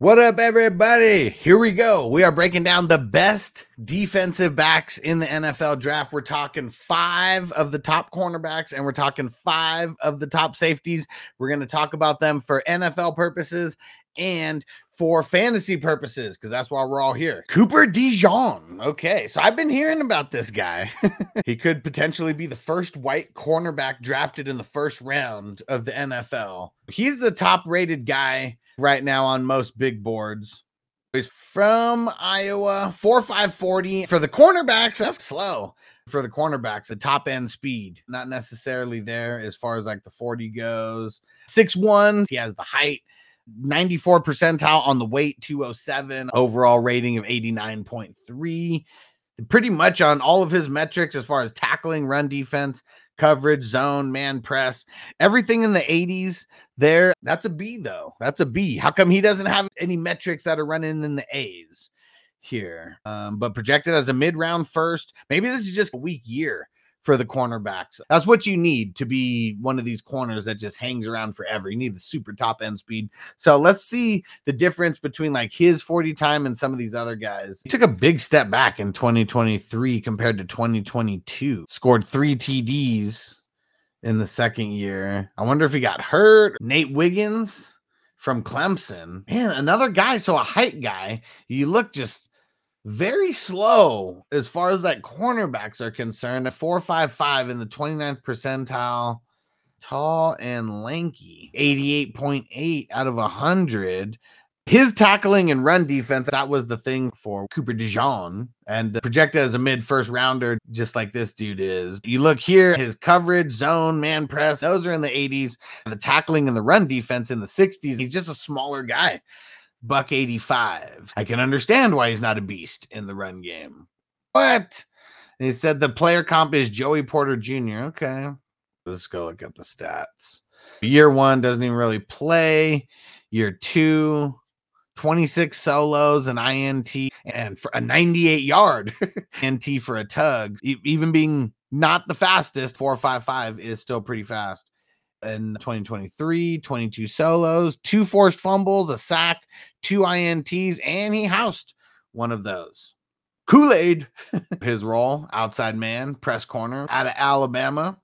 What up, everybody? Here we go. We are breaking down the best defensive backs in the NFL draft. We're talking 5 of the top cornerbacks, and we're talking 5 of the top safeties. We're going to talk about them for NFL purposes and for fantasy purposes, because that's why we're all here. Cooper DeJean. Okay, so I've been hearing about this guy. He could potentially be the first white cornerback drafted in the first round of the NFL. He's the top-rated guy right now on most big boards. He's from Iowa, 4.5 40. For the cornerbacks, that's slow. For the cornerbacks, the top-end speed, not necessarily there as far as like the 40 goes. 6'1", he has the height. 94 percentile on the weight, 207, overall rating of 89.3. Pretty much on all of his metrics as far as tackling, run defense, coverage, zone, man press, everything in the 80s there. That's a B though. That's a B. How come he doesn't have any metrics that are running in the A's here? But projected as a mid-round first. Maybe this is just a weak year for the cornerbacks. That's what you need to be one of these corners that just hangs around forever. You need the super top end speed. So let's see the difference between like his 40 time and some of these other guys. He took a big step back in 2023 compared to 2022. Scored 3 TDs in the second year. I wonder if he got hurt. Nate Wiggins from Clemson. Man, another guy. So a height guy. You look just very slow as far as that cornerbacks are concerned. A 4.55 in the 29th percentile, tall and lanky, 88.8 out of 100. His tackling and run defense, that was the thing for Cooper DeJean, and projected as a mid-first rounder, just like this dude is. You look here, his coverage, zone, man press, those are in the 80s. The tackling and the run defense in the 60s. He's just a smaller guy. $185. I can understand why he's not a beast in the run game. What? And he said the player comp is Joey Porter Jr. Okay. Let's go look at the stats. Year 1 doesn't even really play. Year 2, 26 solos, an INT, and for a 98-yard INT for a tug. Even being not the fastest, 4.55 is still pretty fast. In 2023, 22 solos, 2 forced fumbles, a sack, 2 INTs, and he housed one of those. Kool-Aid, his role, outside man, press corner, out of Alabama.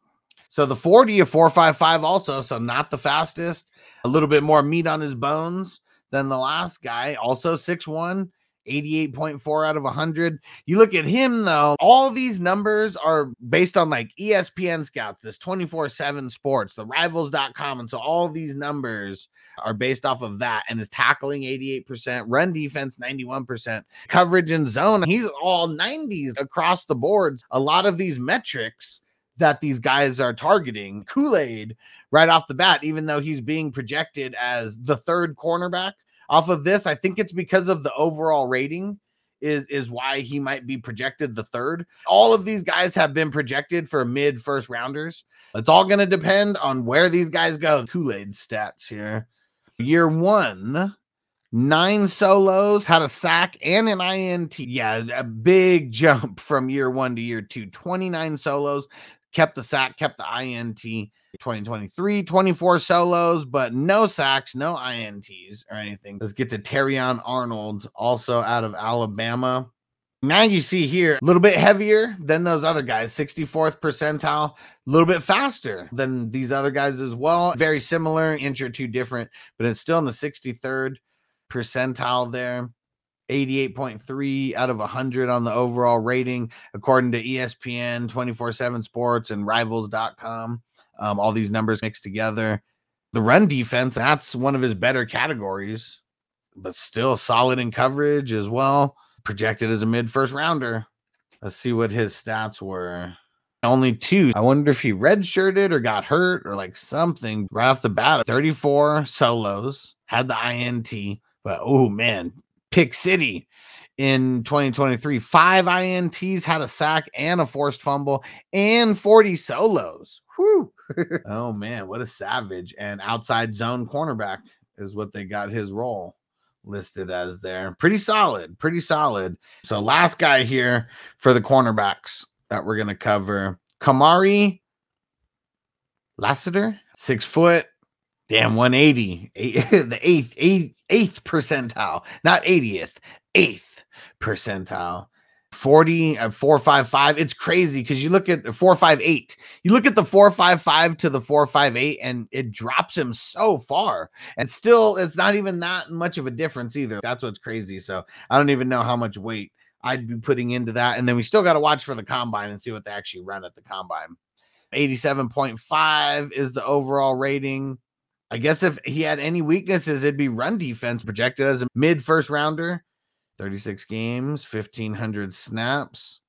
So the 40 of 4.55 also, so not the fastest. A little bit more meat on his bones than the last guy. Also 6'1", 88.4 out of 100. You look at him though, all these numbers are based on like ESPN scouts, this 24/7 sports, the rivals.com. And so all these numbers are based off of that. And his tackling 88%, run defense 91%, coverage and zone. He's all 90s across the boards. A lot of these metrics that these guys are targeting, Kool-Aid right off the bat, even though he's being projected as the 3rd cornerback off of this, I think it's because of the overall rating is why he might be projected the 3rd. All of these guys have been projected for mid-first rounders. It's all going to depend on where these guys go. Kool-Aid stats here. Year 1, 9 solos, had a sack and an INT. Yeah, a big jump from year 1 to year 2. 29 solos, kept the sack, kept the INT. 2023, 24 solos, but no sacks, no INTs or anything. Let's get to Terrion Arnold, also out of Alabama. Now you see here, a little bit heavier than those other guys, 64th percentile, a little bit faster than these other guys as well. Very similar, inch or 2 different, but it's still in the 63rd percentile there. 88.3 out of 100 on the overall rating, according to ESPN, 24/7 Sports, and rivals.com. All these numbers mixed together. The run defense, that's one of his better categories, but still solid in coverage as well. Projected as a mid-first rounder. Let's see what his stats were. Only 2. I wonder if he redshirted or got hurt or like something right off the bat. 34 solos, had the INT, but oh man, Pick City in 2023. 5 INTs, had a sack and a forced fumble, and 40 solos. Whew. Oh man, what a savage. And outside zone cornerback is what they got his role listed as there. Pretty solid, pretty solid. So last guy here for the cornerbacks that we're going to cover, Kamari Lassiter, 6 foot, damn 180, the eighth 8th percentile, not 80th, 8th percentile. 4.55. It's crazy because you look at 4.58. You look at the 4.55 to the 4.58, and it drops him so far. And still, it's not even that much of a difference either. That's what's crazy. So I don't even know how much weight I'd be putting into that. And then we still got to watch for the combine and see what they actually run at the combine. 87.5 is the overall rating. I guess if he had any weaknesses, it'd be run defense, projected as a mid first rounder. 36 games, 1,500 snaps.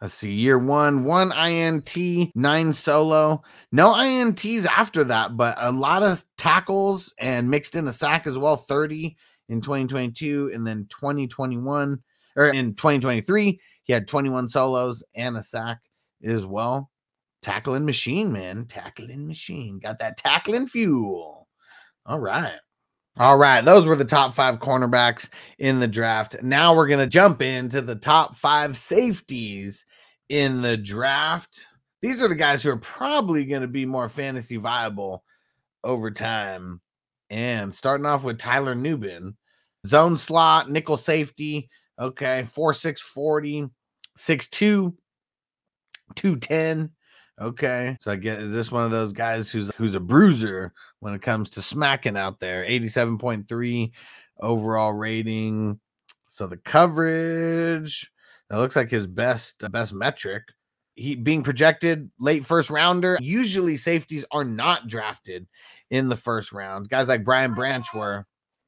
Let's see, year one, 1 INT, 9 solo. No INTs after that, but a lot of tackles and mixed in a sack as well, 30 in 2022. And then 2021, or in 2023, he had 21 solos and a sack as well. Tackling machine, man. Tackling machine. Got that tackling fuel. All right. All right, those were the top 5 cornerbacks in the draft. Now we're going to jump into the top 5 safeties in the draft. These are the guys who are probably going to be more fantasy viable over time. And starting off with Tyler Newbin, zone slot, nickel safety. Okay, 4'6", 40, 6'2", 210. Okay, so I guess is this one of those guys who's a bruiser when it comes to smacking out there? 87.3 overall rating. So the coverage, that looks like his best metric. He being projected late first rounder. Usually safeties are not drafted in the first round. Guys like Brian Branch were.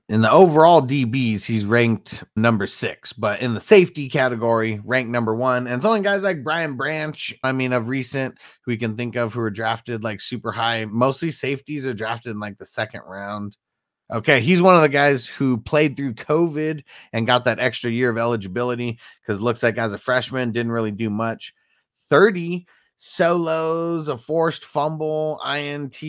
In the overall DBs, he's ranked number 6, but in the safety category, ranked number 1. And it's only guys like Brian Branch, of recent, who we can think of who are drafted like super high. Mostly safeties are drafted in like the 2nd round. Okay, he's one of the guys who played through COVID and got that extra year of eligibility because it looks like as a freshman, didn't really do much. 30 solos, a forced fumble, INT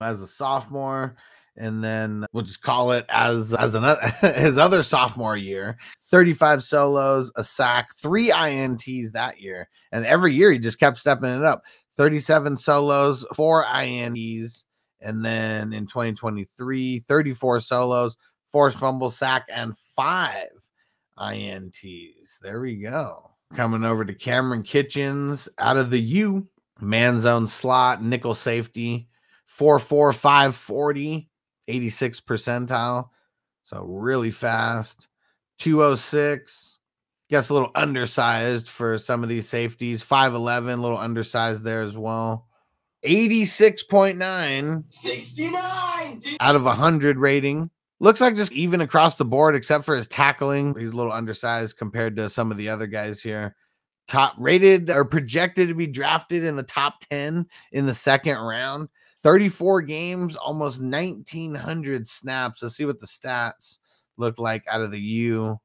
as a sophomore. And then we'll just call it as another his other sophomore year, 35 solos, a sack, 3 INTs that year. And every year he just kept stepping it up. 37 solos, 4 INTs. And then in 2023, 34 solos, forced fumble, sack, and 5 INTs. There we go. Coming over to Cameron Kitchens out of the U, man zone slot, nickel safety, 4.45, 40. 86 percentile, so really fast. 206, gets a little undersized for some of these safeties. 5'11, a little undersized there as well. 86.9, 69 out of 100 rating. Looks like just even across the board, except for his tackling. He's a little undersized compared to some of the other guys here. Top rated or projected to be drafted in the top 10 in the 2nd round. 34 games, almost 1,900 snaps. Let's see what the stats look like out of the U.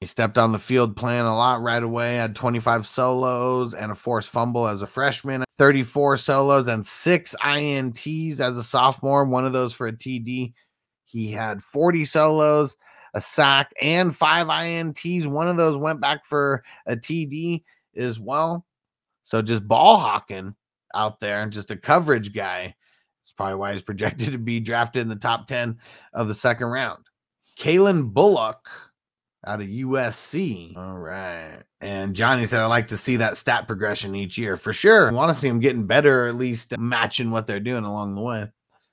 He stepped on the field playing a lot right away. Had 25 solos and a forced fumble as a freshman. 34 solos and 6 INTs as a sophomore. One of those for a TD. He had 40 solos, a sack, and 5 INTs. One of those went back for a TD as well. So just ball hawking out there. Just a coverage guy. It's probably why he's projected to be drafted in the top 10 of the 2nd round. Kalen Bullock out of USC. All right. And Johnny said, I like to see that stat progression each year. For sure. I want to see him getting better, or at least matching what they're doing along the way.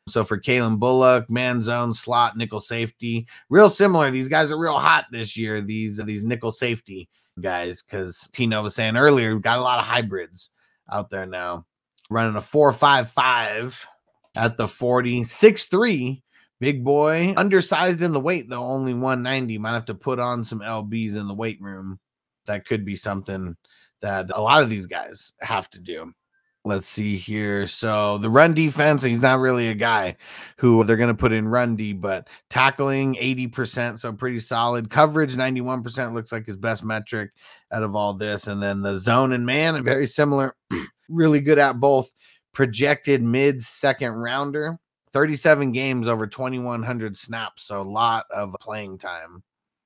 So for Kalen Bullock, man zone, slot, nickel safety. Real similar. These guys are real hot this year, these nickel safety guys, because Tino was saying earlier, we've got a lot of hybrids out there now. Running a 4.55. At the 40, 6'3", big boy, undersized in the weight, though, only 190. Might have to put on some lbs in the weight room. That could be something that a lot of these guys have to do. Let's see here. So the run defense, he's not really a guy who they're going to put in run D, but tackling 80%, so pretty solid. Coverage 91% looks like his best metric out of all this. And then the zone and man, very similar, really good at both. Projected mid 2nd rounder, 37 games over 2,100 snaps. So a lot of playing time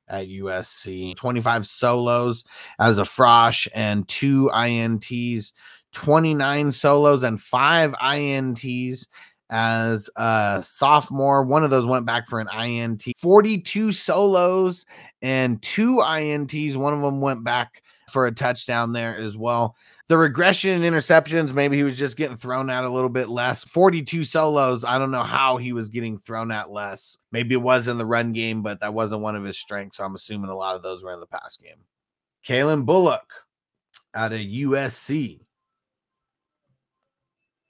at USC. 25 solos as a frosh and 2 INTs, 29 solos and 5 INTs as a sophomore. One of those went back for an INT. 42 solos and 2 INTs. One of them went back for a touchdown there as well. The regression in interceptions, maybe he was just getting thrown out a little bit less. 42 solos. I don't know how he was getting thrown out less. Maybe it was in the run game, but that wasn't one of his strengths. So I'm assuming a lot of those were in the pass game. Kalen Bullock out of USC.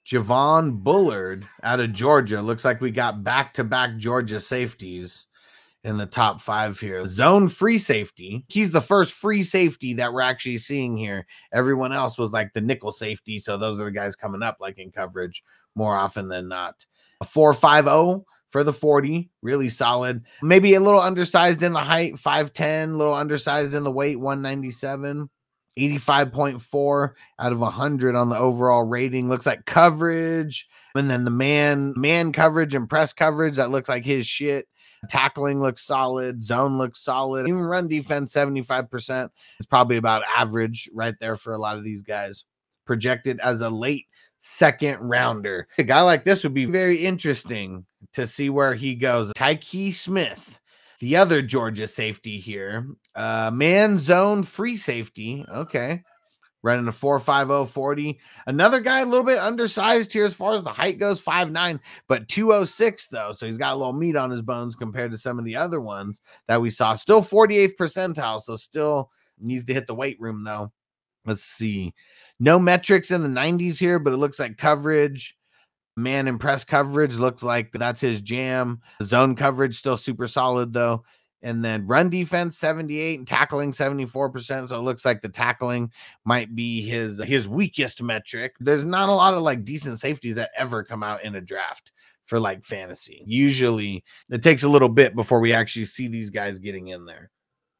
Javon Bullard out of Georgia. Looks like we got back-to-back Georgia safeties in the top 5 here. Zone free safety. He's the first free safety that we're actually seeing here. Everyone else was like the nickel safety, so those are the guys coming up like in coverage more often than not. A 4.50 for the 40, really solid. Maybe a little undersized in the height, 5'10", a little undersized in the weight, 197. 85.4 out of 100 on the overall rating. Looks like coverage, and then the man coverage and press coverage, that looks like his shit. Tackling looks solid. Zone looks solid. Even run defense, 75%. It's probably about average right there for a lot of these guys. Projected as a late second rounder. A guy like this would be very interesting to see where he goes. Tykee Smith, the other Georgia safety here. Man zone free safety. Okay. Running a 4.50 40. Another guy a little bit undersized here as far as the height goes, 5'9", but 206 though. So he's got a little meat on his bones compared to some of the other ones that we saw. Still 48th percentile, so still needs to hit the weight room though. Let's see. No metrics in the 90s here, but it looks like coverage, man and press coverage looks like that's his jam. Zone coverage still super solid though. And then run defense 78 and tackling 74%. So it looks like the tackling might be his weakest metric. There's not a lot of like decent safeties that ever come out in a draft for like fantasy. Usually it takes a little bit before we actually see these guys getting in there.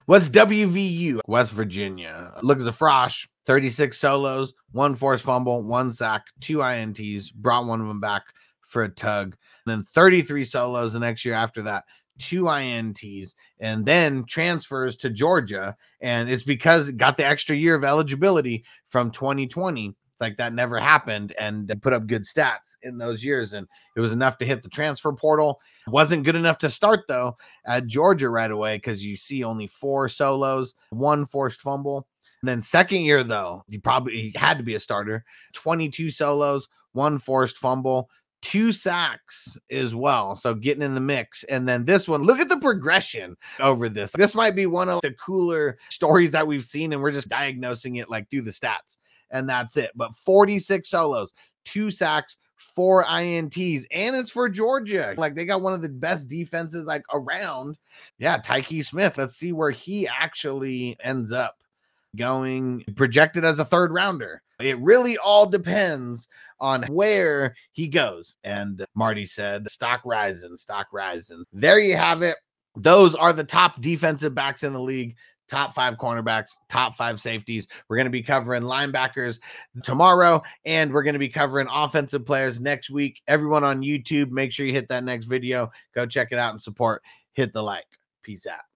What's WVU? West Virginia. Looks a frosh. 36 solos, 1 forced fumble, 1 sack, 2 INTs, brought one of them back for a tug. And then 33 solos the next year after that, 2 INTs, and then transfers to Georgia. And it's because it got the extra year of eligibility from 2020. It's like that never happened, and they put up good stats in those years. And it was enough to hit the transfer portal. Wasn't good enough to start though at Georgia right away, because you see only 4 solos, 1 forced fumble. And then second year, though, he had to be a starter. 22 solos, 1 forced fumble, 2 sacks as well. So getting in the mix. And then this one, look at the progression over this. This might be one of the cooler stories that we've seen, and we're just diagnosing it like through the stats. And that's it. But 46 solos, 2 sacks, 4 INTs, and it's for Georgia. Like, they got one of the best defenses like around. Yeah, Tykee Smith. Let's see where he actually ends up going. Projected as a 3rd rounder. It really all depends on where he goes. And Marty said, stock rising, stock rising. There you have it. Those are the top defensive backs in the league, top 5 cornerbacks, top 5 safeties. We're going to be covering linebackers tomorrow, and we're going to be covering offensive players next week. Everyone on YouTube, make sure you hit that next video. Go check it out and support. Hit the like. Peace out.